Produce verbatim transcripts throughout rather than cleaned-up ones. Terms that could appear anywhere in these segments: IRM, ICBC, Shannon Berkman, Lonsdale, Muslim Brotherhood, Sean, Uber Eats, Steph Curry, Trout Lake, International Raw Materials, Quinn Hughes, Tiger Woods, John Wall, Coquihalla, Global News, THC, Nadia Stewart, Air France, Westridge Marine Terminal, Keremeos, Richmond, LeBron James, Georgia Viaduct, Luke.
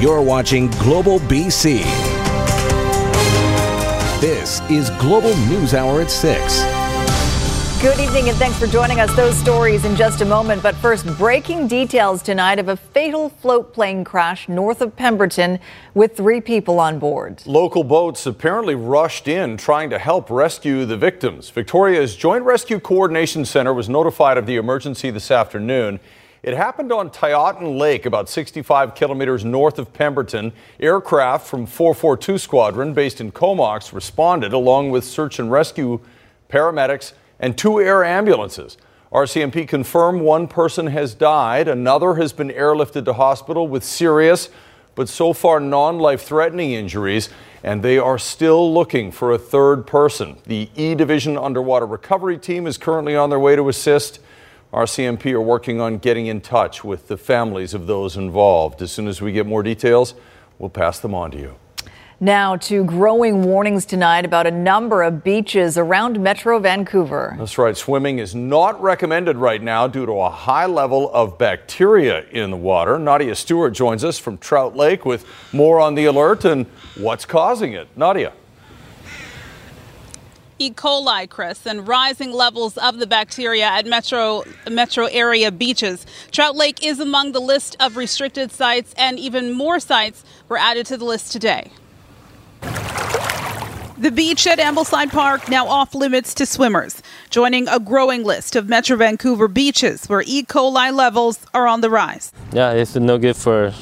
You're watching Global B C. This is Global News Hour at six. Good evening and thanks for joining us. Those stories in just a moment. But first, breaking details tonight of a fatal float plane crash north of Pemberton with three people on board. Local boats apparently rushed in trying to help rescue the victims. Victoria's Joint Rescue Coordination Center was notified of the emergency this afternoon. It happened on Tyotin Lake, about sixty-five kilometers north of Pemberton. Aircraft from four forty-two Squadron, based in Comox, responded along with search and rescue paramedics and two air ambulances. R C M P confirmed one person has died. Another has been airlifted to hospital with serious, but so far non-life-threatening injuries, and they are still looking for a third person. The E Division Underwater Recovery Team is currently on their way to assist. R C M P are working on getting in touch with the families of those involved. As soon as we get more details, we'll pass them on to you. Now to growing warnings tonight about a number of beaches around Metro Vancouver. That's right. Swimming is not recommended right now due to a high level of bacteria in the water. Nadia Stewart joins us from Trout Lake with more on the alert and what's causing it. Nadia. E. coli, Chris, and rising levels of the bacteria at metro metro area beaches. Trout Lake is among the list of restricted sites, and even more sites were added to the list today. The beach at Ambleside Park now off limits to swimmers, joining a growing list of Metro Vancouver beaches where E. coli levels are on the rise. Yeah, it's no good for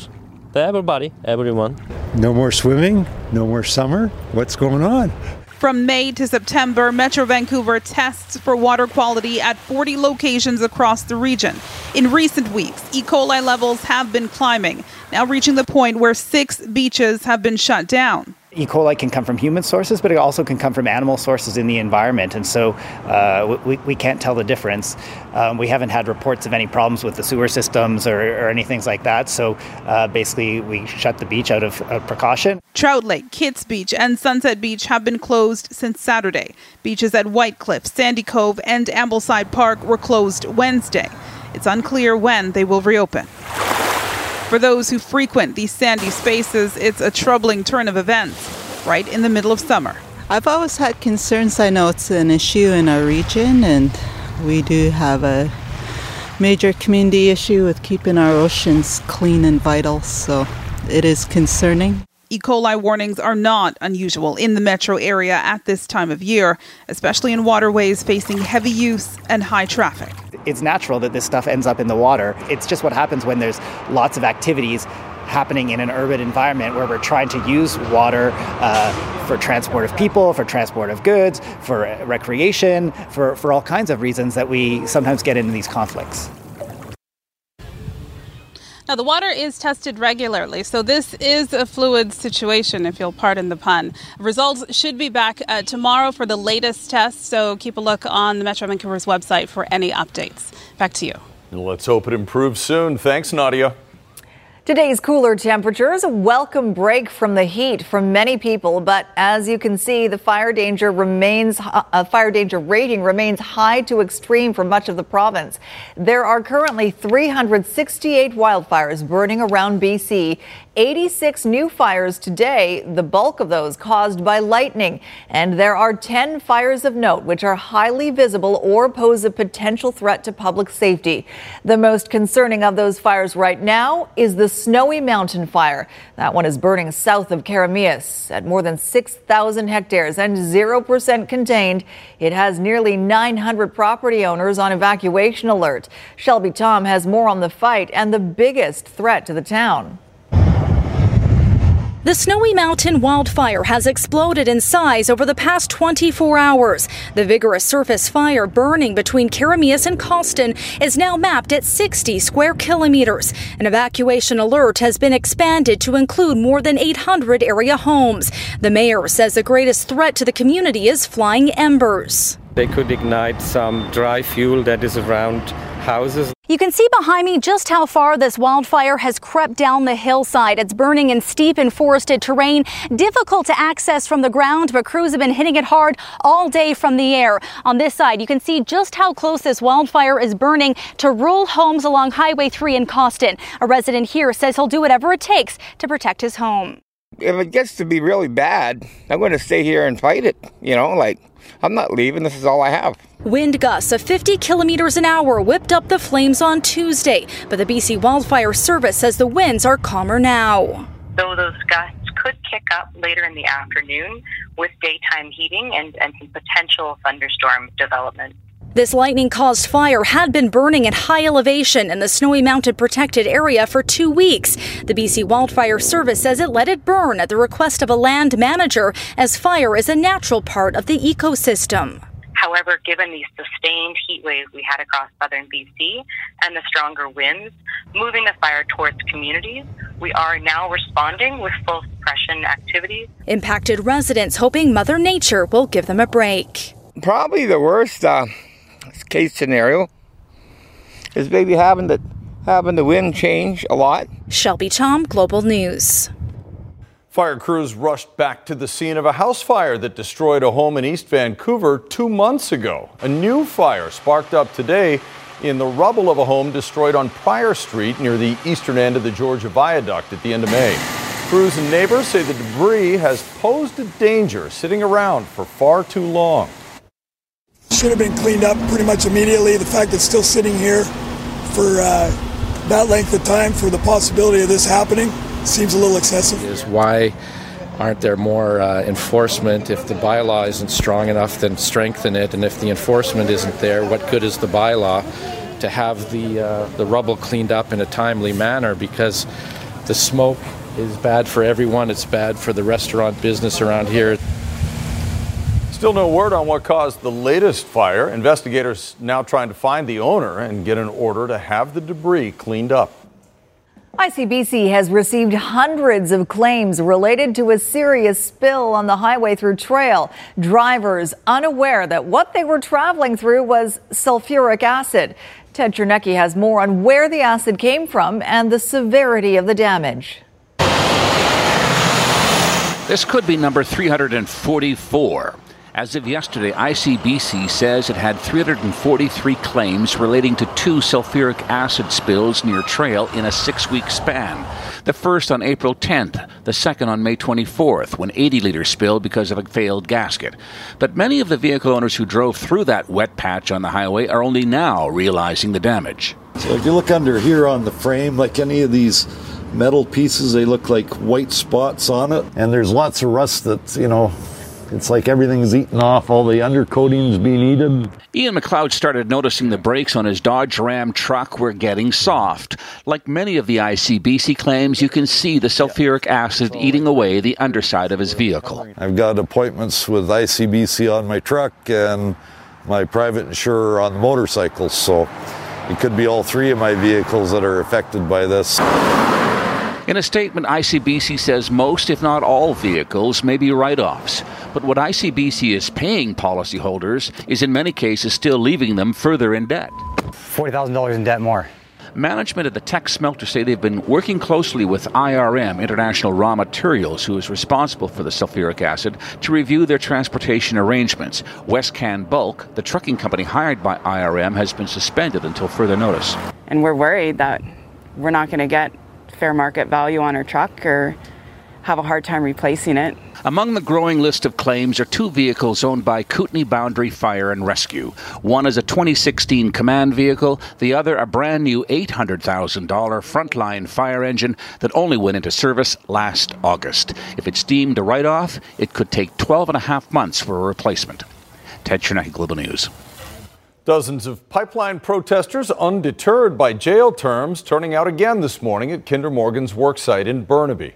everybody, everyone. No more swimming, no more summer. What's going on? From May to September, Metro Vancouver tests for water quality at forty locations across the region. In recent weeks, E. coli levels have been climbing, now reaching the point where six beaches have been shut down. E. coli can come from human sources, but it also can come from animal sources in the environment, and so uh, we, we can't tell the difference. Um, we haven't had reports of any problems with the sewer systems or, or anything like that, so uh, basically we shut the beach out of, of precaution. Trout Lake, Kitts Beach, and Sunset Beach have been closed since Saturday. Beaches at Whitecliff, Sandy Cove, and Ambleside Park were closed Wednesday. It's unclear when they will reopen. For those who frequent these sandy spaces, it's a troubling turn of events, right in the middle of summer. I've always had concerns. I know it's an issue in our region, and we do have a major community issue with keeping our oceans clean and vital, so it is concerning. E. coli warnings are not unusual in the metro area at this time of year, especially in waterways facing heavy use and high traffic. It's natural that this stuff ends up in the water. It's just what happens when there's lots of activities happening in an urban environment where we're trying to use water uh, for transport of people, for transport of goods, for recreation, for, for all kinds of reasons that we sometimes get into these conflicts. Now, the water is tested regularly, so this is a fluid situation, if you'll pardon the pun. Results should be back uh, tomorrow for the latest test, so keep a look on the Metro Vancouver's website for any updates. Back to you. Let's hope it improves soon. Thanks, Nadia. Today's cooler temperature is a welcome break from the heat for many people, but as you can see, the fire danger remains, uh, fire danger rating remains high to extreme for much of the province. There are currently three hundred sixty-eight wildfires burning around B C, eighty-six new fires today, the bulk of those caused by lightning, and there are ten fires of note which are highly visible or pose a potential threat to public safety. The most concerning of those fires right now is the Snowy Mountain Fire. That one is burning south of Keremeos at more than six thousand hectares and zero percent contained. It has nearly nine hundred property owners on evacuation alert. Shelby Tom has more on the fight and the biggest threat to the town. The Snowy Mountain wildfire has exploded in size over the past twenty-four hours. The vigorous surface fire burning between Keremeos and Causton is now mapped at sixty square kilometers. An evacuation alert has been expanded to include more than eight hundred area homes. The mayor says the greatest threat to the community is flying embers. They could ignite some dry fuel that is around houses. You can see behind me just how far this wildfire has crept down the hillside. It's burning in steep and forested terrain, difficult to access from the ground, but crews have been hitting it hard all day from the air. On this side, you can see just how close this wildfire is burning to rural homes along Highway three in Causton. A resident here says he'll do whatever it takes to protect his home. If it gets to be really bad, I'm going to stay here and fight it. You know, like, I'm not leaving. This is all I have. Wind gusts of fifty kilometers an hour whipped up the flames on Tuesday, but the B C Wildfire Service says the winds are calmer now. So those gusts could kick up later in the afternoon with daytime heating and, and some potential thunderstorm development. This lightning-caused fire had been burning at high elevation in the Snowy Mountain protected area for two weeks. The B C Wildfire Service says it let it burn at the request of a land manager, as fire is a natural part of the ecosystem. However, given the sustained heat wave we had across southern B C and the stronger winds moving the fire towards communities, we are now responding with full suppression activities. Impacted residents hoping Mother Nature will give them a break. Probably the worst uh case scenario is maybe having the, having the wind change a lot. Shelby Tom, Global News. Fire crews rushed back to the scene of a house fire that destroyed a home in East Vancouver two months ago. A new fire sparked up today in the rubble of a home destroyed on Pryor Street near the eastern end of the Georgia Viaduct at the end of May. Crews and neighbors say the debris has posed a danger sitting around for far too long. Should have been cleaned up pretty much immediately. The fact that it's still sitting here for uh, that length of time for the possibility of this happening seems a little excessive. Is why aren't there more uh, enforcement? If the bylaw isn't strong enough, then strengthen it. And if the enforcement isn't there, what good is the bylaw to have the uh, the rubble cleaned up in a timely manner? Because the smoke is bad for everyone. It's bad for the restaurant business around here. Still no word on what caused the latest fire. Investigators now trying to find the owner and get an order to have the debris cleaned up. I C B C has received hundreds of claims related to a serious spill on the highway through Trail. Drivers unaware that what they were traveling through was sulfuric acid. Ted Chernecki has more on where the acid came from and the severity of the damage. This could be number three hundred forty-four. As of yesterday, I C B C says it had three hundred forty-three claims relating to two sulfuric acid spills near Trail in a six-week span. The first on April tenth, the second on May twenty-fourth, when eighty liters spilled because of a failed gasket. But many of the vehicle owners who drove through that wet patch on the highway are only now realizing the damage. So if you look under here on the frame, like any of these metal pieces, they look like white spots on it. And there's lots of rust that's, you know... It's like everything's eaten off, all the undercoating's being eaten. Ian McLeod started noticing the brakes on his Dodge Ram truck were getting soft. Like many of the I C B C claims, you can see the sulfuric acid eating away the underside of his vehicle. I've got appointments with I C B C on my truck and my private insurer on the motorcycle, so it could be all three of my vehicles that are affected by this. In a statement, I C B C says most, if not all, vehicles may be write-offs. But what I C B C is paying policyholders is in many cases still leaving them further in debt. forty thousand dollars in debt more. Management at the Teck smelter say they've been working closely with I R M, International Raw Materials, who is responsible for the sulfuric acid, to review their transportation arrangements. Westcan Bulk, the trucking company hired by I R M, has been suspended until further notice. And we're worried that we're not going to get fair market value on our truck or have a hard time replacing it. Among the growing list of claims are two vehicles owned by Kootenay Boundary Fire and Rescue. One is a twenty sixteen Command vehicle, the other a brand new eight hundred thousand dollars Frontline fire engine that only went into service last August. If it's deemed a write-off, it could take twelve and a half months for a replacement. Ted Chernecki, Global News. Dozens of pipeline protesters, undeterred by jail terms, turning out again this morning at Kinder Morgan's worksite in Burnaby.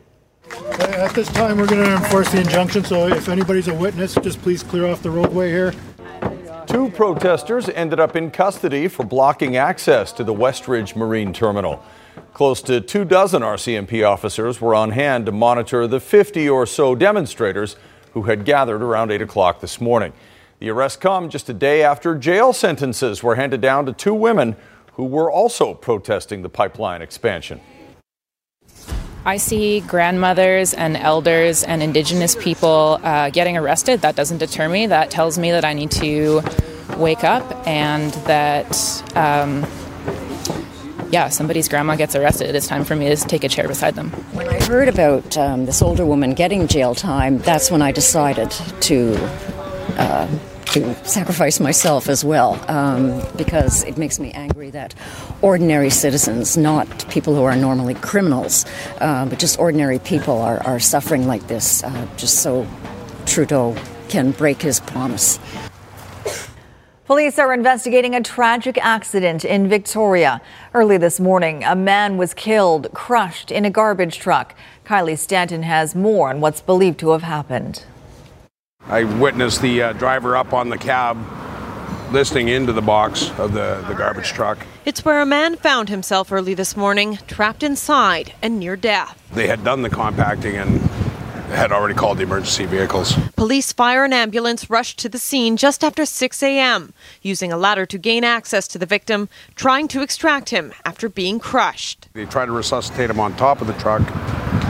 at this time, we're going to enforce the injunction, so if anybody's a witness, just please clear off the roadway here. Two protesters ended up in custody for blocking access to the Westridge Marine Terminal. Close to two dozen R C M P officers were on hand to monitor the fifty or so demonstrators who had gathered around eight o'clock this morning. The arrests come just a day after jail sentences were handed down to two women who were also protesting the pipeline expansion. I see grandmothers and elders and Indigenous people uh, getting arrested. That doesn't deter me. That tells me that I need to wake up and that, um, yeah, somebody's grandma gets arrested. It's time for me to take a chair beside them. When I heard about um, this older woman getting jail time, that's when I decided to uh, to sacrifice myself as well, um, because it makes me angry that ordinary citizens, not people who are normally criminals, uh, but just ordinary people are, are suffering like this, uh, just so Trudeau can break his promise. Police are investigating a tragic accident in Victoria. Early this morning, a man was killed, crushed in a garbage truck. Kylie Stanton has more on what's believed to have happened. I witnessed the uh, driver up on the cab, listing into the box of the, the garbage truck. It's where a man found himself early this morning, trapped inside and near death. They had done the compacting and had already called the emergency vehicles. Police, fire and ambulance rushed to the scene just after six a.m., using a ladder to gain access to the victim, trying to extract him after being crushed. They tried to resuscitate him on top of the truck.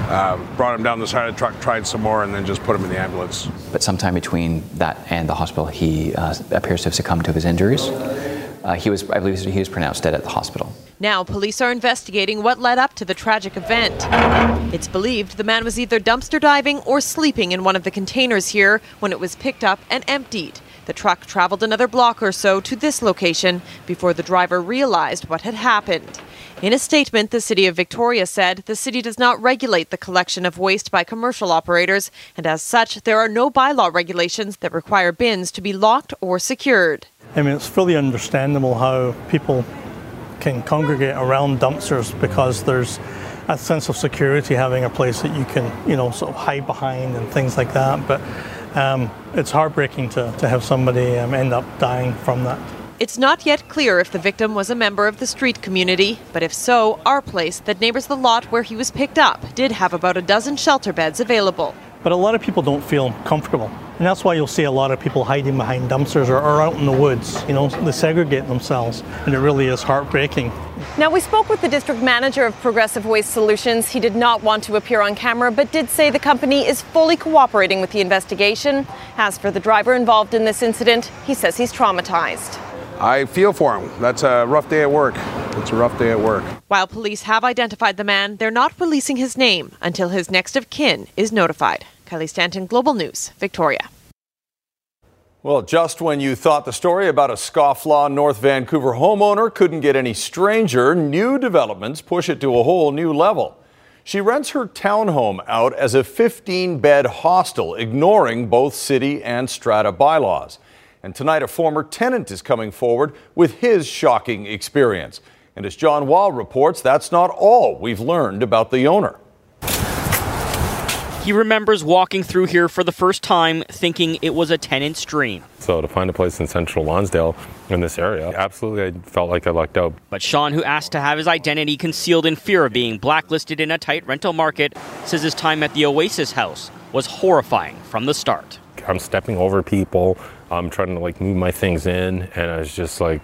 Uh, brought him down the side of the truck, tried some more, and then just put him in the ambulance. But sometime between that and the hospital, he uh, appears to have succumbed to his injuries. Uh, he was, I believe he was pronounced dead at the hospital. Now, police are investigating what led up to the tragic event. It's believed the man was either dumpster diving or sleeping in one of the containers here when it was picked up and emptied. The truck traveled another block or so to this location before the driver realized what had happened. In a statement, the City of Victoria said the city does not regulate the collection of waste by commercial operators, and as such, there are no bylaw regulations that require bins to be locked or secured. I mean, it's fully understandable how people can congregate around dumpsters because there's a sense of security having a place that you can, you know, sort of hide behind and things like that. But um, it's heartbreaking to, to have somebody um, end up dying from that. It's not yet clear if the victim was a member of the street community, but if so, Our Place, that neighbours the lot where he was picked up, did have about a dozen shelter beds available. But a lot of people don't feel comfortable, and that's why you'll see a lot of people hiding behind dumpsters or, or out in the woods. You know, they segregate themselves, and it really is heartbreaking. Now, we spoke with the district manager of Progressive Waste Solutions. He did not want to appear on camera, but did say the company is fully cooperating with the investigation. As for the driver involved in this incident, he says he's traumatized. I feel for him. That's a rough day at work. It's a rough day at work. While police have identified the man, they're not releasing his name until his next of kin is notified. Kylie Stanton, Global News, Victoria. Well, just when you thought the story about a scofflaw North Vancouver homeowner couldn't get any stranger, new developments push it to a whole new level. She rents her townhome out as a fifteen-bed hostel, ignoring both city and strata bylaws. And tonight, a former tenant is coming forward with his shocking experience. And as John Wall reports, that's not all we've learned about the owner. He remembers walking through here for the first time, thinking it was a tenant's dream. So to find a place in central Lonsdale in this area, absolutely, I felt like I lucked out. But Sean, who asked to have his identity concealed in fear of being blacklisted in a tight rental market, says his time at the Oasis House was horrifying from the start. I'm stepping over people. I'm trying to like move my things in, and I was just like,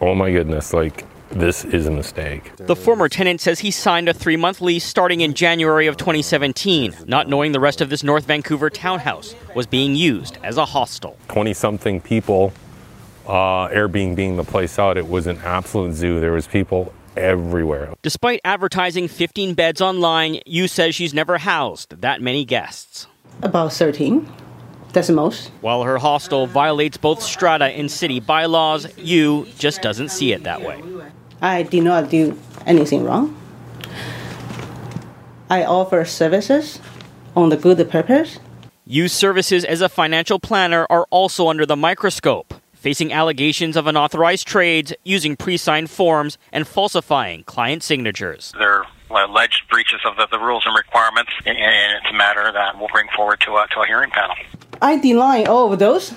oh my goodness, like this is a mistake. The former tenant says he signed a three-month lease starting in January of twenty seventeen, not knowing the rest of this North Vancouver townhouse was being used as a hostel. twenty-something people, uh, Airbnb-ing the place out. It was an absolute zoo. There was people everywhere. Despite advertising fifteen beds online, Yu says she's never housed that many guests. About thirteen. That's the most. While her hostel violates both strata and city bylaws, Yu just doesn't see it that way. I did not do anything wrong. I offer services on the good purpose. Yu's services as a financial planner are also under the microscope, facing allegations of unauthorized trades, using pre-signed forms, and falsifying client signatures. They're alleged breaches of the, the rules and requirements, and it's a matter that we'll bring forward to a, to a hearing panel. I deny all of those,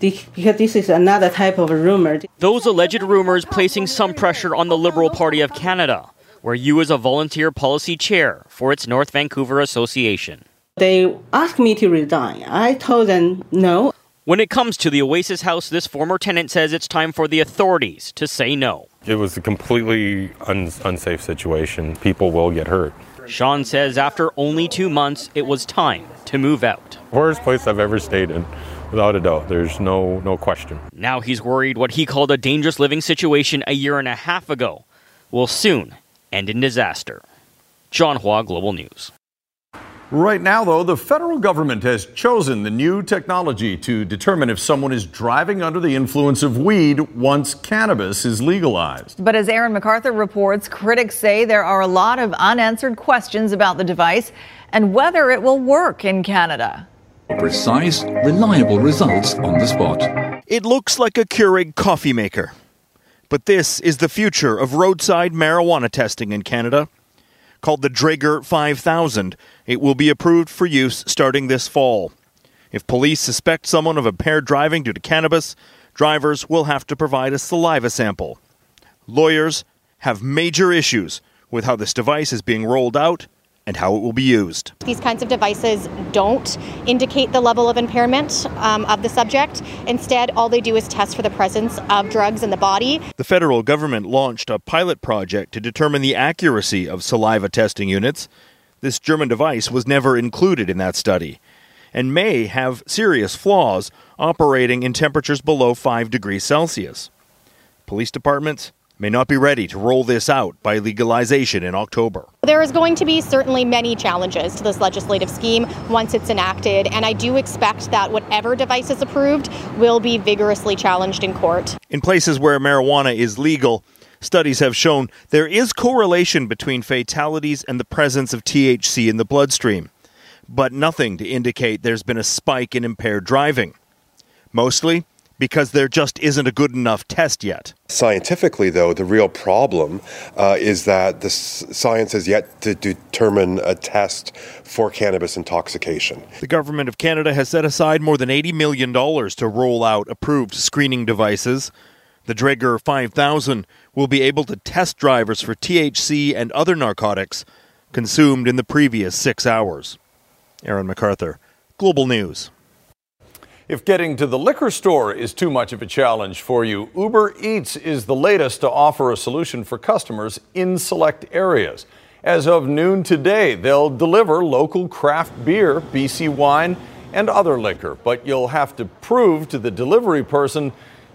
because this is another type of a rumor. Those alleged rumors placing some pressure on the Liberal Party of Canada, where Yu is a volunteer policy chair for its North Vancouver Association. They asked me to resign. I told them no. When it comes to the Oasis House, this former tenant says it's time for the authorities to say no. It was a completely un- unsafe situation. People will get hurt. Sean says after only two months, it was time to move out. Worst place I've ever stayed in, without a doubt. There's no, no question. Now he's worried what he called a dangerous living situation a year and a half ago will soon end in disaster. John Hua, Global News. Right now, though, the federal government has chosen the new technology to determine if someone is driving under the influence of weed once cannabis is legalized. But as Aaron MacArthur reports, critics say there are a lot of unanswered questions about the device and whether it will work in Canada. Precise, reliable results on the spot. It looks like a Keurig coffee maker. But this is the future of roadside marijuana testing in Canada. Called the Draeger five thousand, it will be approved for use starting this fall. If police suspect someone of impaired driving due to cannabis, drivers will have to provide a saliva sample. Lawyers have major issues with how this device is being rolled out and how it will be used. These kinds of devices don't indicate the level of impairment um, of the subject. Instead, all they do is test for the presence of drugs in the body. The federal government launched a pilot project to determine the accuracy of saliva testing units. This German device was never included in that study and may have serious flaws operating in temperatures below five degrees Celsius. Police departments may not be ready to roll this out by legalization in October. There is going to be certainly many challenges to this legislative scheme once it's enacted, and I do expect that whatever device is approved will be vigorously challenged in court. In places where marijuana is legal, studies have shown there is correlation between fatalities and the presence of T H C in the bloodstream, but nothing to indicate there's been a spike in impaired driving. Mostly because there just isn't a good enough test yet. Scientifically, though, the real problem uh, is that the s- science has yet to determine a test for cannabis intoxication. The Government of Canada has set aside more than eighty million dollars to roll out approved screening devices. The Draeger five thousand will be able to test drivers for T H C and other narcotics consumed in the previous six hours. Aaron MacArthur, Global News. If getting to the liquor store is too much of a challenge for you, Uber Eats is the latest to offer a solution for customers in select areas. As of noon today, they'll deliver local craft beer, B C wine, and other liquor. But you'll have to prove to the delivery person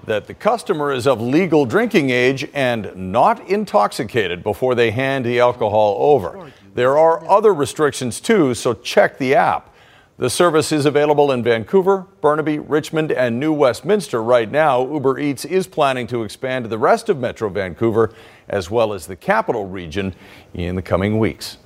that the customer is of legal drinking age and not intoxicated before they hand the alcohol over. There are other restrictions too, so check the app. The service is available in Vancouver, Burnaby, Richmond, and New Westminster right now. Uber Eats is planning to expand to the rest of Metro Vancouver as well as the capital region in the coming weeks.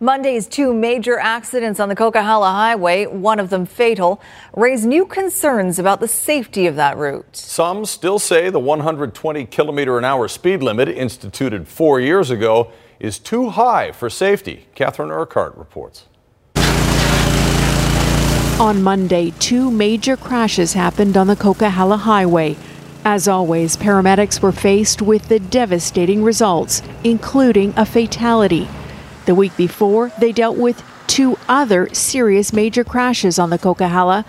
Monday's two major accidents on the Coquihalla Highway, one of them fatal, raise new concerns about the safety of that route. Some still say the one hundred twenty kilometer an hour speed limit instituted four years ago is too high for safety. Catherine Urquhart reports. On Monday, two major crashes happened on the Coquihalla Highway. As always, paramedics were faced with the devastating results, including a fatality. The week before, they dealt with two other serious major crashes on the Coquihalla.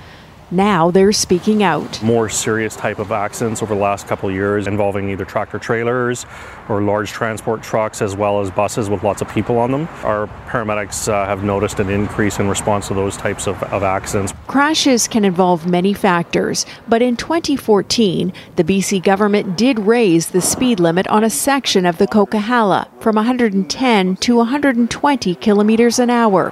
Now they're speaking out. More serious type of accidents over the last couple of years involving either tractor trailers or large transport trucks as well as buses with lots of people on them. Our paramedics uh, have noticed an increase in response to those types of, of accidents. Crashes can involve many factors, but in twenty fourteen, the B C government did raise the speed limit on a section of the Coquihalla from one hundred ten to one hundred twenty kilometers an hour.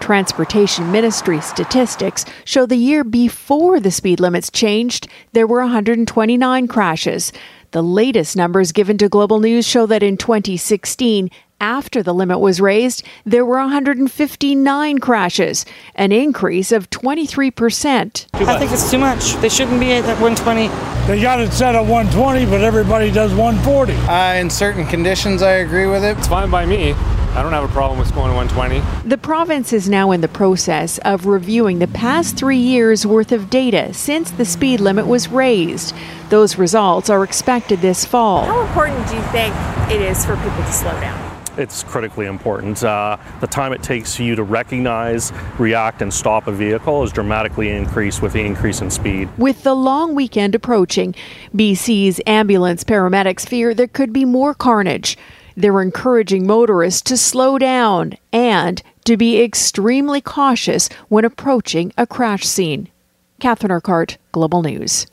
Transportation Ministry statistics show the year before the speed limits changed, there were one hundred twenty-nine crashes. The latest numbers given to Global News show that in twenty sixteen, after the limit was raised, there were one hundred fifty-nine crashes, an increase of twenty-three percent. I think it's too much. They shouldn't be at one hundred twenty. They got it set at one twenty, but everybody does one forty. Uh, in certain conditions, I agree with it. It's fine by me. I don't have a problem with going one twenty. The province is now in the process of reviewing the past three years' worth of data since the speed limit was raised. Those results are expected this fall. How important do you think it is for people to slow down? It's critically important. Uh, the time it takes for you to recognize, react, and stop a vehicle is dramatically increased with the increase in speed. With the long weekend approaching, B C's ambulance paramedics fear there could be more carnage. They're encouraging motorists to slow down and to be extremely cautious when approaching a crash scene. Catherine Urquhart, Global News.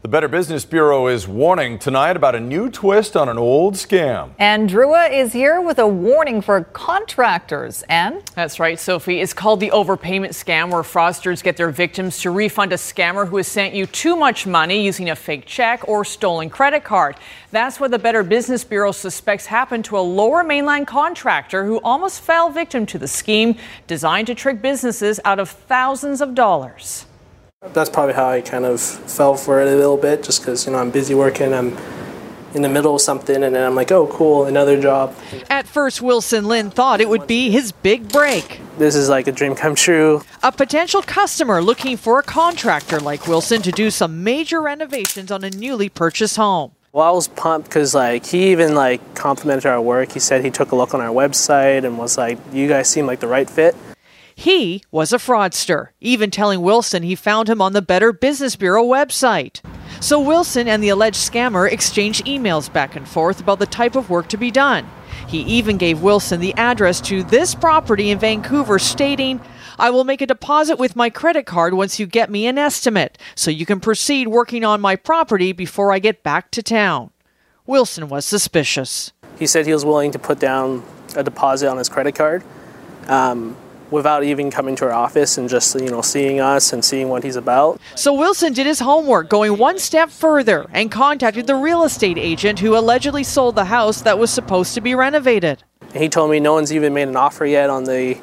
The Better Business Bureau is warning tonight about a new twist on an old scam. And Drua is here with a warning for contractors. Anne? That's right, Sophie. It's called the overpayment scam, where fraudsters get their victims to refund a scammer who has sent you too much money using a fake check or stolen credit card. That's what the Better Business Bureau suspects happened to a Lower Mainland contractor who almost fell victim to the scheme designed to trick businesses out of thousands of dollars. That's probably how I kind of fell for it a little bit, just because, you know, I'm busy working, I'm in the middle of something, and then I'm like, oh, cool, another job. At first, Wilson Lynn thought it would be his big break. This is like a dream come true. A potential customer looking for a contractor like Wilson to do some major renovations on a newly purchased home. Well, I was pumped because, like, he even, like, complimented our work. He said he took a look on our website and was like, you guys seem like the right fit. He was a fraudster, even telling Wilson he found him on the Better Business Bureau website. So Wilson and the alleged scammer exchanged emails back and forth about the type of work to be done. He even gave Wilson the address to this property in Vancouver, stating, I will make a deposit with my credit card once you get me an estimate, so you can proceed working on my property before I get back to town. Wilson was suspicious. He said he was willing to put down a deposit on his credit card. Um... without even coming to our office and just, you know, seeing us and seeing what he's about. So Wilson did his homework, going one step further, and contacted the real estate agent who allegedly sold the house that was supposed to be renovated. He told me no one's even made an offer yet on the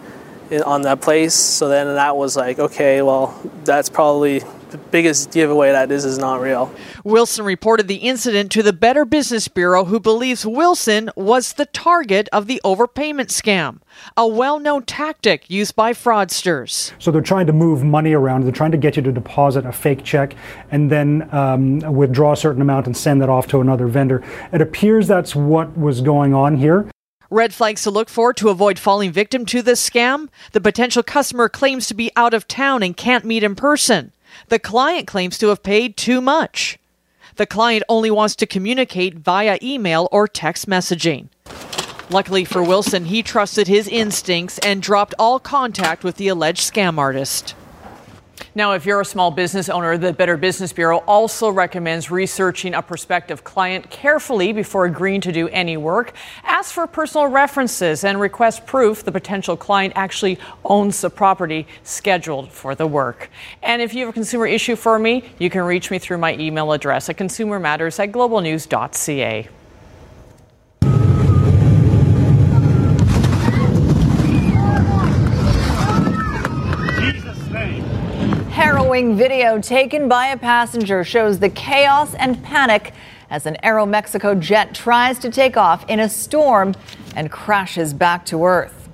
on that place. So then that was like, okay, well, that's probably the biggest giveaway that this is not real. Wilson reported the incident to the Better Business Bureau, who believes Wilson was the target of the overpayment scam, a well-known tactic used by fraudsters. So they're trying to move money around. They're trying to get you to deposit a fake check and then um, withdraw a certain amount and send that off to another vendor. It appears that's what was going on here. Red flags to look for to avoid falling victim to this scam. The potential customer claims to be out of town and can't meet in person. The client claims to have paid too much. The client only wants to communicate via email or text messaging. Luckily for Wilson, he trusted his instincts and dropped all contact with the alleged scam artist. Now, if you're a small business owner, the Better Business Bureau also recommends researching a prospective client carefully before agreeing to do any work. Ask for personal references and request proof the potential client actually owns the property scheduled for the work. And if you have a consumer issue for me, you can reach me through my email address at consumer matters at global news dot c a. Video taken by a passenger shows the chaos and panic as an Aeromexico jet tries to take off in a storm and crashes back to earth.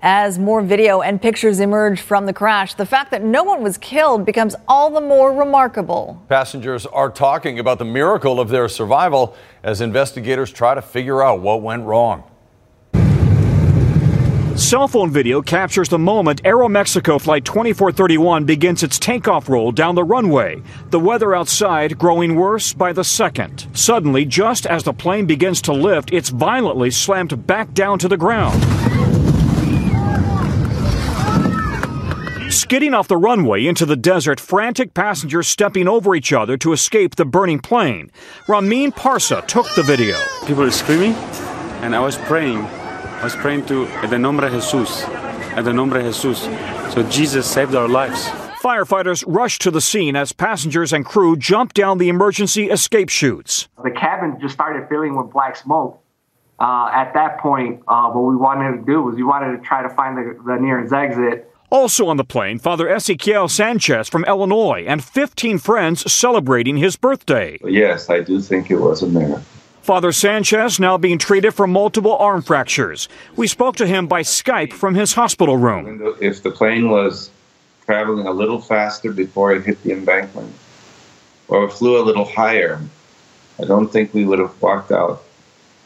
As more video and pictures emerge from the crash, the fact that no one was killed becomes all the more remarkable. Passengers are talking about the miracle of their survival as investigators try to figure out what went wrong. Cell phone video captures the moment Aeromexico Flight twenty-four thirty-one begins its takeoff roll down the runway, the weather outside growing worse by the second. Suddenly, just as the plane begins to lift, it's violently slammed back down to the ground. Skidding off the runway into the desert, frantic passengers stepping over each other to escape the burning plane. Ramin Parsa took the video. People are screaming, and I was praying. I was praying to at the nombre Jesus, at the nombre Jesus. So Jesus saved our lives. Firefighters rushed to the scene as passengers and crew jumped down the emergency escape chutes. The cabin just started filling with black smoke. Uh, at that point, uh, what we wanted to do was we wanted to try to find the, the nearest exit. Also on the plane, Father Ezequiel Sanchez from Illinois and fifteen friends celebrating his birthday. Yes, I do think it was a miracle. Father Sanchez now being treated for multiple arm fractures. We spoke to him by Skype from his hospital room. If the plane was traveling a little faster before it hit the embankment, or flew a little higher, I don't think we would have walked out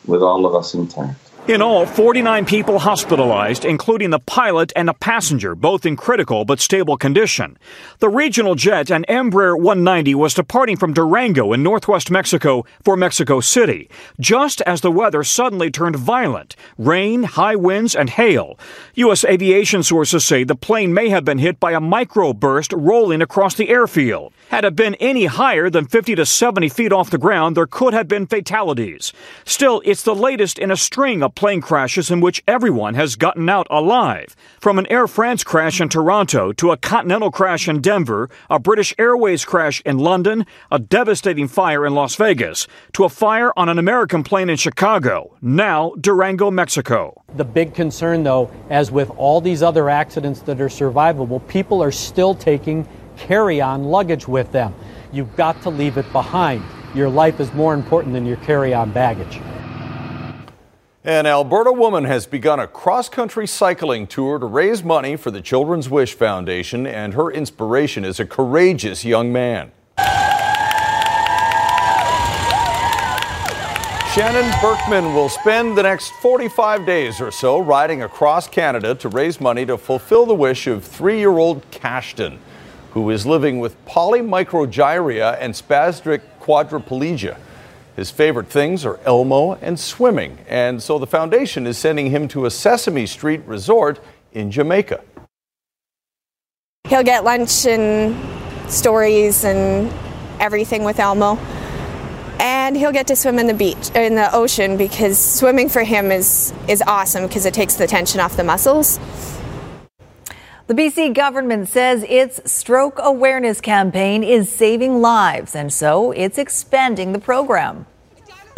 with all of us intact. In all, forty-nine people hospitalized, including the pilot and a passenger, both in critical but stable condition. The regional jet, an Embraer one ninety, was departing from Durango in northwest Mexico for Mexico City, just as the weather suddenly turned violent, rain, high winds, and hail. U S aviation sources say the plane may have been hit by a microburst rolling across the airfield. Had it been any higher than fifty to seventy feet off the ground, there could have been fatalities. Still, it's the latest in a string of plane crashes in which everyone has gotten out alive. From an Air France crash in Toronto to a Continental crash in Denver, a British Airways crash in London, a devastating fire in Las Vegas, to a fire on an American plane in Chicago, now Durango, Mexico. The big concern, though, as with all these other accidents that are survivable, people are still taking carry-on luggage with them. You've got to leave it behind. Your life is more important than your carry-on baggage. An Alberta woman has begun a cross-country cycling tour to raise money for the Children's Wish Foundation, and her inspiration is a courageous young man. Shannon Berkman will spend the next forty-five days or so riding across Canada to raise money to fulfill the wish of three-year-old Causton, who is living with polymicrogyria and spastic quadriplegia. His favorite things are Elmo and swimming, and so the foundation is sending him to a Sesame Street resort in Jamaica. He'll get lunch and stories and everything with Elmo, and he'll get to swim in the beach, in the ocean, because swimming for him is, is awesome because it takes the tension off the muscles. The B C government says its stroke awareness campaign is saving lives, and so it's expanding the program.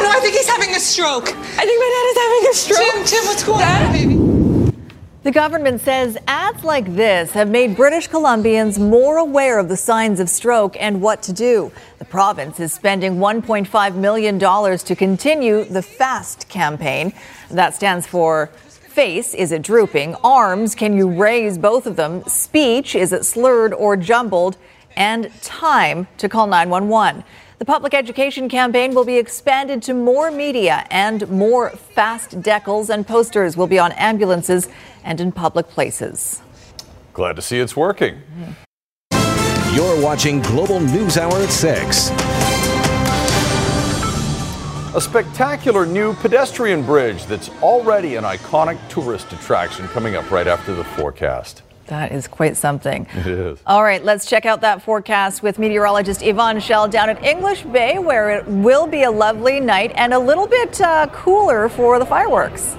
No, I think he's having a stroke. I think my dad is having a stroke. Tim, Tim, what's going on, baby? The government says ads like this have made British Columbians more aware of the signs of stroke and what to do. The province is spending one point five million dollars to continue the FAST campaign. That stands for face, is it drooping? Arms, can you raise both of them? Speech, is it slurred or jumbled? And time to call nine one one. The public education campaign will be expanded to more media, and more FAST decals and posters will be on ambulances and in public places. Glad to see it's working. You're watching Global News Hour at six. A spectacular new pedestrian bridge that's already an iconic tourist attraction, coming up right after the forecast. That is quite something. It is. All right, let's check out that forecast with meteorologist Yvonne Schell down at English Bay, where it will be a lovely night and a little bit uh, cooler for the fireworks.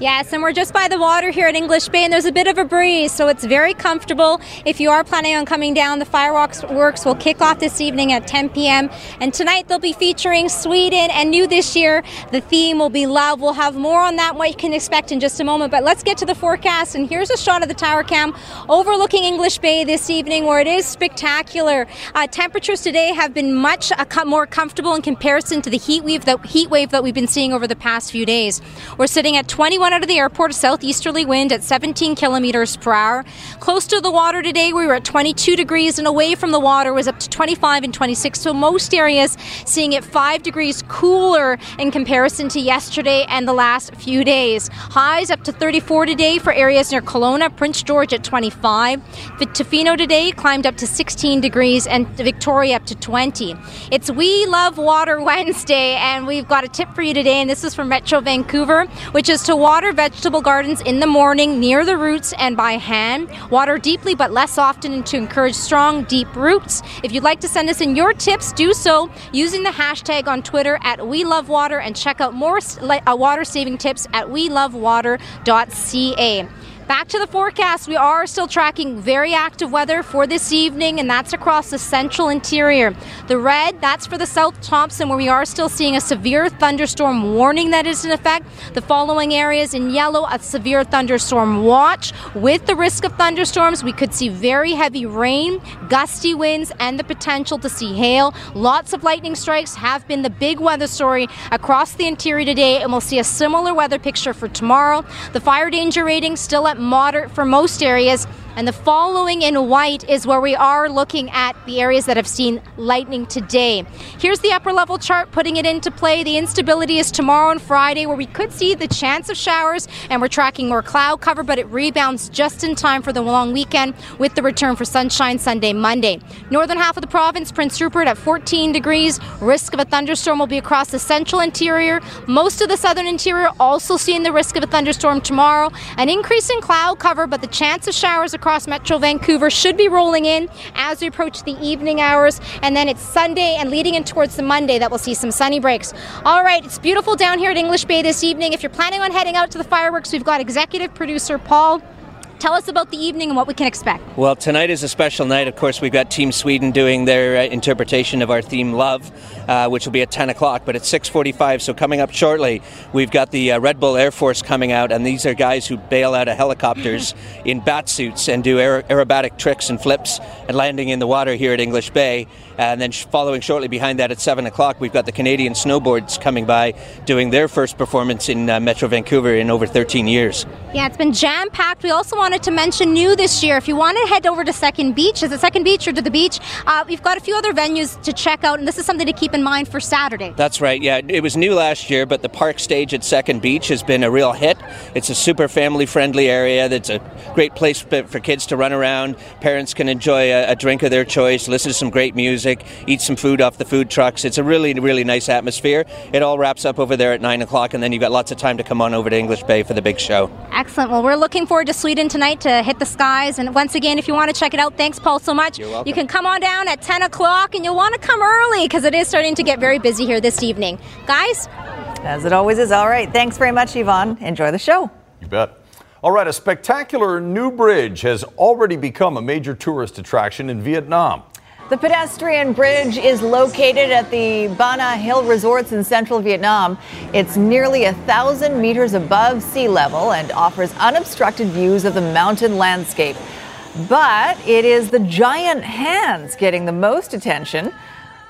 Yes, and we're just by the water here at English Bay, and there's a bit of a breeze, so it's very comfortable. If you are planning on coming down, the fireworks works will kick off this evening at ten p.m. And tonight they'll be featuring Sweden and new this year. The theme will be love. We'll have more on that, what you can expect in just a moment. But let's get to the forecast, and here's a shot of the tower cam overlooking English Bay this evening, where it is spectacular. Uh, temperatures today have been much uh, more comfortable in comparison to the heat wave, the heat wave that we've been seeing over the past few days. We're sitting at twenty-one out of the airport, a southeasterly wind at seventeen kilometers per hour. Close to the water today, we were at twenty-two degrees, and away from the water was up to twenty-five and twenty-six. So most areas seeing it five degrees cooler in comparison to yesterday and the last few days. Highs up to thirty-four today for areas near Kelowna, Prince George at twenty-five. Tofino today climbed up to sixteen degrees, and Victoria up to twenty. It's We Love Water Wednesday, and we've got a tip for you today, and this is from Metro Vancouver, which is to water Water vegetable gardens in the morning near the roots and by hand. Water deeply but less often to encourage strong, deep roots. If you'd like to send us in your tips, do so using the hashtag on Twitter at WeLoveWater, and check out more water saving tips at we love water dot c a. Back to the forecast, we are still tracking very active weather for this evening, and that's across the central interior. The red, that's for the South Thompson, where we are still seeing a severe thunderstorm warning that is in effect. The following areas in yellow, a severe thunderstorm watch. With the risk of thunderstorms, we could see very heavy rain, gusty winds, and the potential to see hail. Lots of lightning strikes have been the big weather story across the interior today, and we'll see a similar weather picture for tomorrow. The fire danger rating still at moderate for most areas, and the following in white is where we are looking at the areas that have seen lightning today. Here's the upper level chart putting it into play. The instability is tomorrow and Friday, where we could see the chance of showers, and we're tracking more cloud cover, but it rebounds just in time for the long weekend with the return for sunshine Sunday, Monday. Northern half of the province, Prince Rupert at fourteen degrees. Risk of a thunderstorm will be across the central interior. Most of the southern interior also seeing the risk of a thunderstorm tomorrow. An increase in cloud cover, but the chance of showers across Metro Vancouver should be rolling in as we approach the evening hours, and then it's Sunday and leading in towards the Monday that we'll see some sunny breaks. All right, it's beautiful down here at English Bay this evening. If you're planning on heading out to the fireworks, we've got executive producer Paul. Tell us about the evening and what we can expect. Well, tonight is a special night. Of course, we've got Team Sweden doing their uh, interpretation of our theme, Love, uh, which will be at ten o'clock, but it's six forty-five, so coming up shortly, we've got the uh, Red Bull Air Force coming out, and these are guys who bail out of helicopters in bat suits and do aer- aerobatic tricks and flips and landing in the water here at English Bay. And then sh- following shortly behind that at seven o'clock, we've got the Canadian Snowboards coming by, doing their first performance in uh, Metro Vancouver in over thirteen years. Yeah, it's been jam-packed. We also wanted to mention new this year. If you want to head over to Second Beach, is it Second Beach or to the beach? Uh, we've got a few other venues to check out, and this is something to keep in mind for Saturday. That's right, yeah. It was new last year, but the park stage at Second Beach has been a real hit. It's a super family-friendly area. That's a great place for kids to run around. Parents can enjoy a, a drink of their choice, listen to some great music, eat some food off the food trucks. It's a really, really nice atmosphere. It all wraps up over there at nine o'clock, and then you've got lots of time to come on over to English Bay for the big show. Excellent. Well, we're looking forward to Sweden tonight to hit the skies. And once again, if you want to check it out, thanks, Paul, so much. You're welcome. You can come on down at ten o'clock, and you'll want to come early because it is starting to get very busy here this evening. Guys? As it always is. All right. Thanks very much, Yvonne. Enjoy the show. You bet. All right. A spectacular new bridge has already become a major tourist attraction in Vietnam. The pedestrian bridge is located at the Ba Na Hill Resorts in central Vietnam. It's nearly a thousand meters above sea level and offers unobstructed views of the mountain landscape. But it is the giant hands getting the most attention,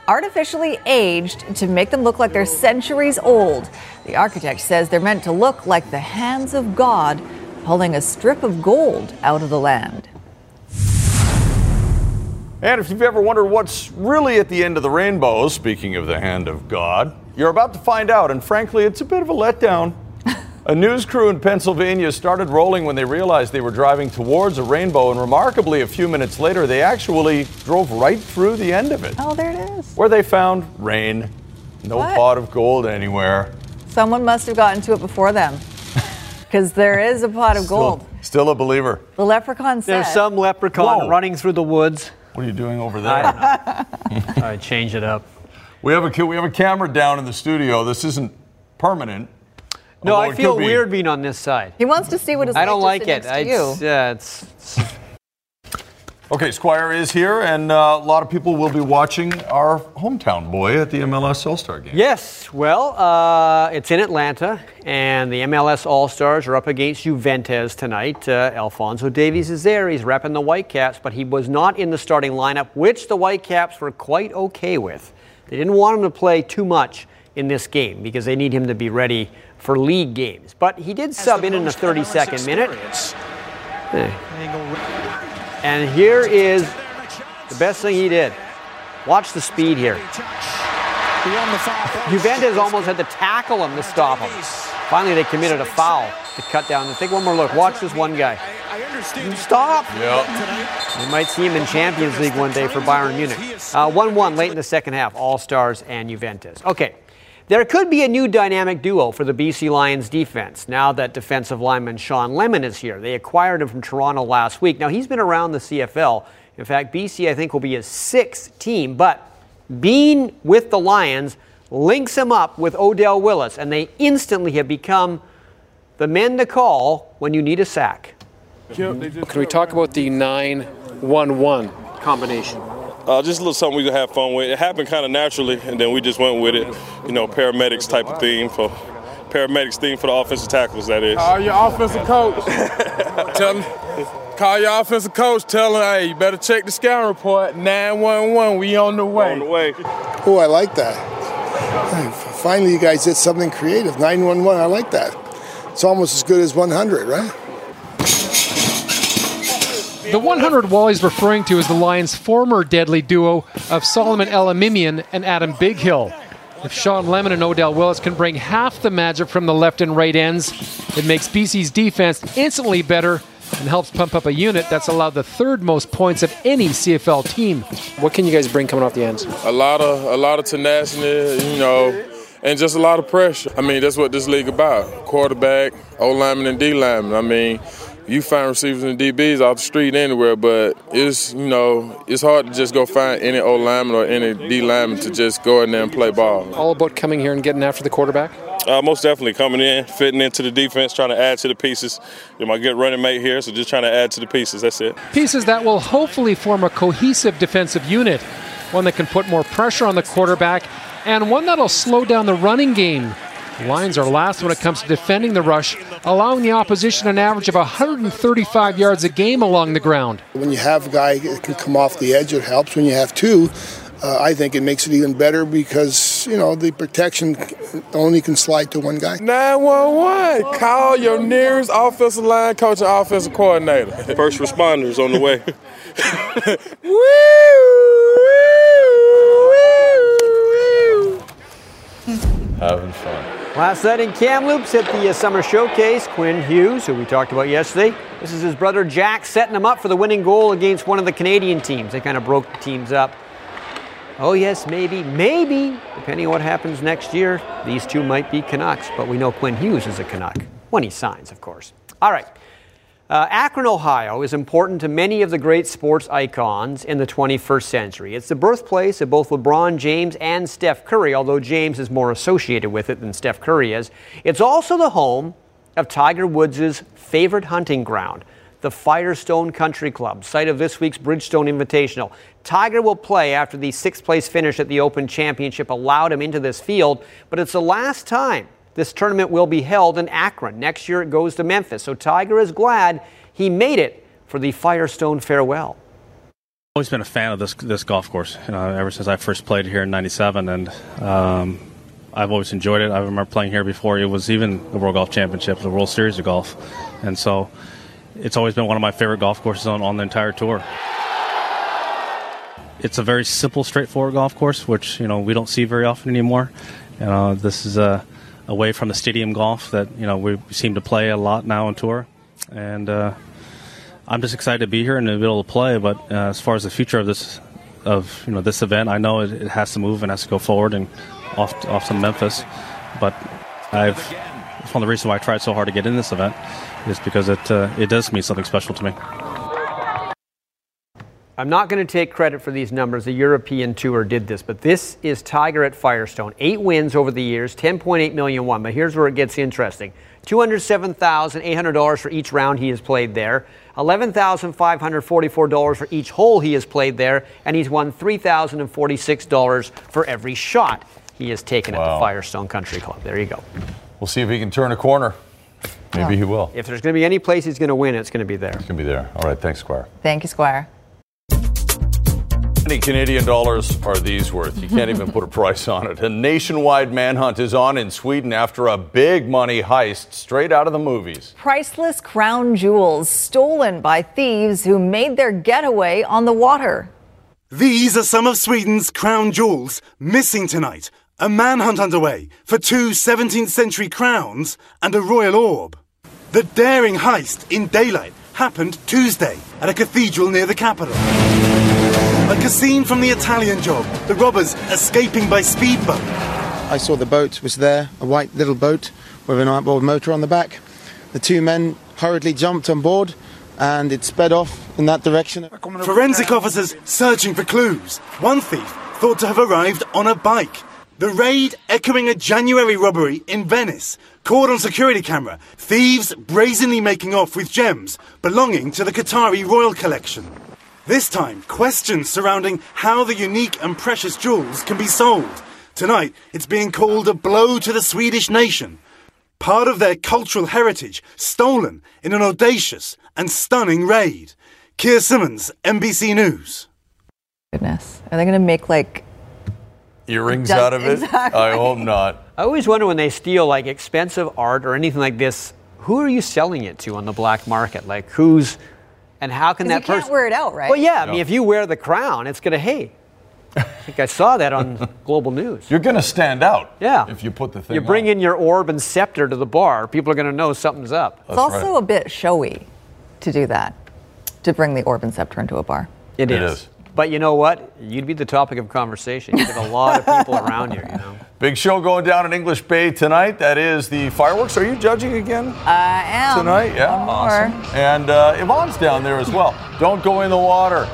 artificially aged to make them look like they're centuries old. The architect says they're meant to look like the hands of God pulling a strip of gold out of the land. And if you've ever wondered what's really at the end of the rainbow, speaking of the hand of God, you're about to find out, and frankly, it's a bit of a letdown. A news crew in Pennsylvania started rolling when they realized they were driving towards a rainbow, and remarkably, a few minutes later, they actually drove right through the end of it. Oh, there it is. Where they found rain. No what? Pot of gold anywhere. Someone must have gotten to it before them, because there is a pot of gold. Still, still a believer. The leprechaun said. There's some leprechaun Whoa. running through the woods. What are you doing over there? I don't know. All right, change it up. We have a we have a camera down in the studio. This isn't permanent. No, I feel weird being on this side. He wants to see what it's like to sit next to you. I don't like it. Yeah, it's, it's. Okay, Squire is here, and uh, a lot of people will be watching our hometown boy at the M L S All-Star game. Yes, well, uh, it's in Atlanta, and the M L S All-Stars are up against Juventus tonight. Uh, Alphonso Davies is there. He's repping the Whitecaps, but he was not in the starting lineup, which the Whitecaps were quite okay with. They didn't want him to play too much in this game because they need him to be ready for league games. But he did sub in in the thirty-second minute. And here is the best thing he did. Watch the speed here. Juventus almost had to tackle him to stop him. Finally, they committed a foul to cut down. Take one more look. Watch this one guy. Stop! Yep. You might see him in Champions League one day for Bayern Munich. Uh, one one late in the second half. All-Stars and Juventus. Okay. There could be a new dynamic duo for the B C Lions defense now that defensive lineman Sean Lemon is here. They acquired him from Toronto last week. Now, he's been around the C F L. In fact, B C, I think, will be his sixth team. But being with the Lions links him up with Odell Willis, and they instantly have become the men to call when you need a sack. Can we talk about the nine one one combination? Uh, just a little something we could have fun with. It happened kind of naturally, and then we just went with it. You know, paramedics type of theme for paramedics theme for the offensive tackles. That is. Call your offensive coach. Tell him. Call your offensive coach. Tell him, hey, you better check the scout report. nine one one. We on the way. On the way. Oh, I like that. Finally, you guys did something creative. nine one one. I like that. It's almost as good as one hundred, right? The one hundred wall he's referring to is the Lions' former deadly duo of Solomon Elamimian and Adam Big Hill. If Sean Lemon and Odell Willis can bring half the magic from the left and right ends, it makes B C's defense instantly better and helps pump up a unit that's allowed the third most points of any C F L team. What can you guys bring coming off the ends? A lot of a lot of tenacity, you know, and just a lot of pressure. I mean, that's what this league about. Quarterback, O-lineman, and D-lineman. I mean, you find receivers and D Bs off the street anywhere, but it's, you know, it's hard to just go find any O lineman or any D lineman to just go in there and play ball. All about coming here and getting after the quarterback? Uh, most definitely coming in, fitting into the defense, trying to add to the pieces. You're my good running mate here, so just trying to add to the pieces, that's it. Pieces that will hopefully form a cohesive defensive unit, one that can put more pressure on the quarterback, and one that'll slow down the running game. The Lions are last when it comes to defending the rush, allowing the opposition an average of one hundred thirty-five yards a game along the ground. When you have a guy that can come off the edge, it helps. When you have two, uh, I think it makes it even better because, you know, the protection only can slide to one guy. nine one one, call your nearest offensive line coach and offensive coordinator. First responders on the way. Woo! Woo! Woo! Woo! Having fun. Last night in Kamloops at the uh, summer showcase, Quinn Hughes, who we talked about yesterday, this is his brother Jack setting him up for the winning goal against one of the Canadian teams. They kind of broke the teams up. Oh yes, maybe, maybe, depending on what happens next year, these two might be Canucks, but we know Quinn Hughes is a Canuck, when he signs, of course. All right, uh, Akron, Ohio is important to many of the great sports icons in the twenty-first century. It's the birthplace of both LeBron James and Steph Curry, although James is more associated with it than Steph Curry is. It's also the home of Tiger Woods' favorite hunting ground, the Firestone Country Club, site of this week's Bridgestone Invitational. Tiger will play after the sixth place finish at the Open Championship allowed him into this field, but it's the last time this tournament will be held in Akron. Next year it goes to Memphis. So Tiger is glad he made it for the Firestone farewell. I've always been a fan of this this golf course, you know, ever since I first played here in ninety-seven, and um, I've always enjoyed it. I remember playing here before it was even the World Golf Championship, the World Series of Golf. And so it's always been one of my favorite golf courses on, on the entire tour. It's a very simple, straightforward golf course, which, you know, we don't see very often anymore. You know, this is a away from the stadium golf that, you know, we seem to play a lot now on tour. And uh, I'm just excited to be here and to be able to play. But uh, as far as the future of this of you know this event, I know it, it has to move and has to go forward and off to, off to Memphis. But I've it's one of the reasons why I tried so hard to get in this event is because it uh, it does mean something special to me. I'm not going to take credit for these numbers. The European Tour did this, but this is Tiger at Firestone. Eight wins over the years, ten point eight million won. But here's where it gets interesting: two hundred seven thousand eight hundred dollars for each round he has played there, eleven thousand five hundred forty-four dollars for each hole he has played there, and he's won three thousand forty-six dollars for every shot he has taken wow. at the Firestone Country Club. There you go. We'll see if he can turn a corner. Maybe yeah. he will. If there's going to be any place he's going to win, it's going to be there. It's going to be there. All right. Thanks, Squire. Thank you, Squire. How many Canadian dollars are these worth? You can't even put a price on it. A nationwide manhunt is on in Sweden after a big money heist straight out of the movies. Priceless crown jewels stolen by thieves who made their getaway on the water. These are some of Sweden's crown jewels missing tonight. A manhunt underway for two seventeenth century crowns and a royal orb. The daring heist in daylight happened Tuesday at a cathedral near the capital. Like a scene from The Italian Job, the robbers escaping by speedboat. I saw the boat was there, a white little boat with an outboard motor on the back. The two men hurriedly jumped on board and it sped off in that direction. Forensic officers searching for clues. One thief thought to have arrived on a bike. The raid echoing a January robbery in Venice. Caught on security camera, thieves brazenly making off with gems belonging to the Qatari royal collection. This time, questions surrounding how the unique and precious jewels can be sold. Tonight, it's being called a blow to the Swedish nation. Part of their cultural heritage stolen in an audacious and stunning raid. Keir Simmons, N B C News. Goodness. Are they going to make, like, earrings Does, out of it? Exactly. I hope not. I always wonder when they steal, like, expensive art or anything like this, who are you selling it to on the black market? Like, who's... And how can that person... you can't wear it out, right? Well, yeah. I no. mean, if you wear the crown, it's going to, hey... I think I saw that on Global News. You're going to stand out yeah. if you put the thing You bring on. in your orb and scepter to the bar. People are going to know something's up. That's it's also right. a bit showy to do that, to bring the orb and scepter into a bar. It, it is. is. But you know what? You'd be the topic of conversation. You'd have a lot of people around you, you know. Big show going down in English Bay tonight. That is the fireworks. Are you judging again? I am. Tonight? Yeah, One awesome. More. And uh, Yvonne's down there as well. Don't go in the water.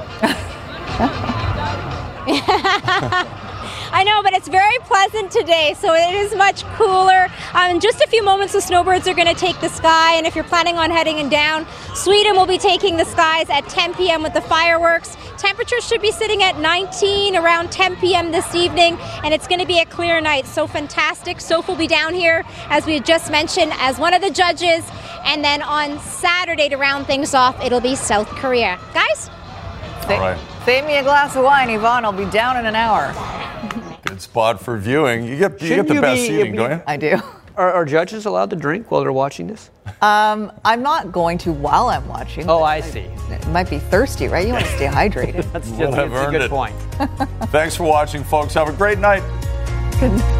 I know, but it's very pleasant today, so it is much cooler. Um, in just a few moments, the snowbirds are going to take the sky, and if you're planning on heading in down, Sweden will be taking the skies at ten p.m. with the fireworks. Temperatures should be sitting at nineteen around ten p.m. this evening, and it's going to be a clear night, so fantastic. Soph will be down here, as we just mentioned, as one of the judges, and then on Saturday to round things off, it'll be South Korea. Guys? All right. Save me a glass of wine, Yvonne. I'll be down in an hour. Good spot for viewing. You get, you get the you best be, seating, be, don't you? I do. Are, are judges allowed to drink while they're watching this? Um, I'm not going to while I'm watching. Oh, I, I see. It might be thirsty, right? You want to stay hydrated. That's, just, that's a good it. point. Thanks for watching, folks. Have a great night. Good night.